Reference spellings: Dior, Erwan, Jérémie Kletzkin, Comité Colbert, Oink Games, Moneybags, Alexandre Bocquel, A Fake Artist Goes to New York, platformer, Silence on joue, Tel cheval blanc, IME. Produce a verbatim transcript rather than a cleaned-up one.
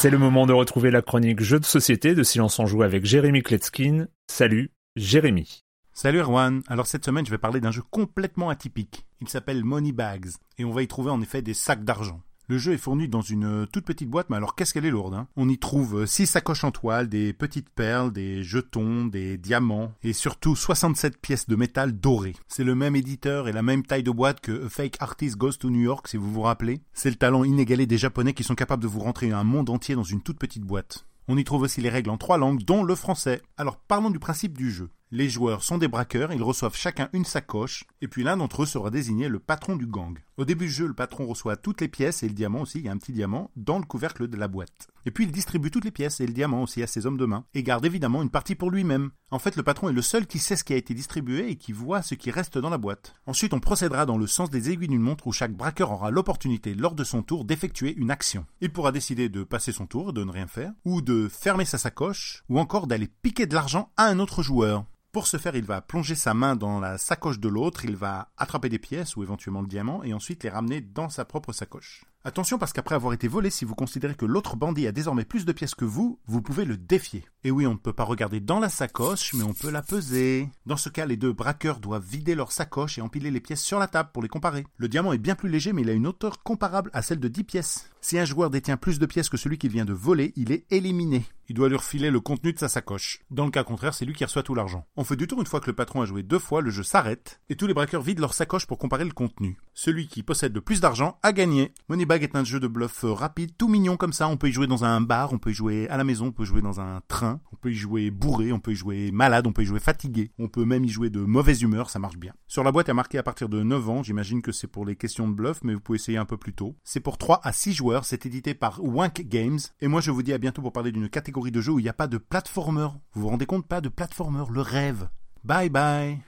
C'est le moment de retrouver la chronique Jeux de société de Silence on joue avec Jérémie Kletzkin. Salut Jérémie. Salut Erwan. Alors cette semaine, je vais parler d'un jeu complètement atypique. Il s'appelle Moneybags et on va y trouver en effet des sacs d'argent. Le jeu est fourni dans une toute petite boîte, mais alors qu'est-ce qu'elle est lourde, hein ? On y trouve six sacoches en toile, des petites perles, des jetons, des diamants et surtout soixante-sept pièces de métal dorées. C'est le même éditeur et la même taille de boîte que A Fake Artist Goes to New York, si vous vous rappelez. C'est le talent inégalé des Japonais qui sont capables de vous rentrer un monde entier dans une toute petite boîte. On y trouve aussi les règles en trois langues, dont le français. Alors parlons du principe du jeu. Les joueurs sont des braqueurs, ils reçoivent chacun une sacoche, et puis l'un d'entre eux sera désigné le patron du gang. Au début du jeu, le patron reçoit toutes les pièces et le diamant aussi, il y a un petit diamant, dans le couvercle de la boîte. Et puis il distribue toutes les pièces et le diamant aussi à ses hommes de main, et garde évidemment une partie pour lui-même. En fait, le patron est le seul qui sait ce qui a été distribué et qui voit ce qui reste dans la boîte. Ensuite, on procédera dans le sens des aiguilles d'une montre où chaque braqueur aura l'opportunité, lors de son tour, d'effectuer une action. Il pourra décider de passer son tour, de ne rien faire, ou de fermer sa sacoche, ou encore d'aller piquer de l'argent à un autre joueur. Pour ce faire, il va plonger sa main dans la sacoche de l'autre, il va attraper des pièces ou éventuellement le diamant et ensuite les ramener dans sa propre sacoche. Attention parce qu'après avoir été volé, si vous considérez que l'autre bandit a désormais plus de pièces que vous, vous pouvez le défier. Et oui, on ne peut pas regarder dans la sacoche, mais on peut la peser. Dans ce cas, les deux braqueurs doivent vider leur sacoche et empiler les pièces sur la table pour les comparer. Le diamant est bien plus léger, mais il a une hauteur comparable à celle de dix pièces. Si un joueur détient plus de pièces que celui qu'il vient de voler, il est éliminé. Il doit lui refiler le contenu de sa sacoche. Dans le cas contraire, c'est lui qui reçoit tout l'argent. On fait du tour une fois que le patron a joué deux fois, le jeu s'arrête et tous les braqueurs vident leur sacoche pour comparer le contenu. Celui qui possède le plus d'argent a gagné. Moneybag est un jeu de bluff rapide, tout mignon comme ça. On peut y jouer dans un bar, on peut y jouer à la maison, on peut jouer dans un train, on peut y jouer bourré, on peut y jouer malade, on peut y jouer fatigué. On peut même y jouer de mauvaise humeur, ça marche bien. Sur la boîte est marqué à partir de neuf ans, j'imagine que c'est pour les questions de bluff, mais vous pouvez essayer un peu plus tôt. C'est pour trois à six joueurs, c'est édité par Oink Games. Et moi je vous dis à bientôt pour parler d'une catégorie de jeu où il n'y a pas de platformer. Vous vous rendez compte, pas de platformer, le rêve. Bye bye.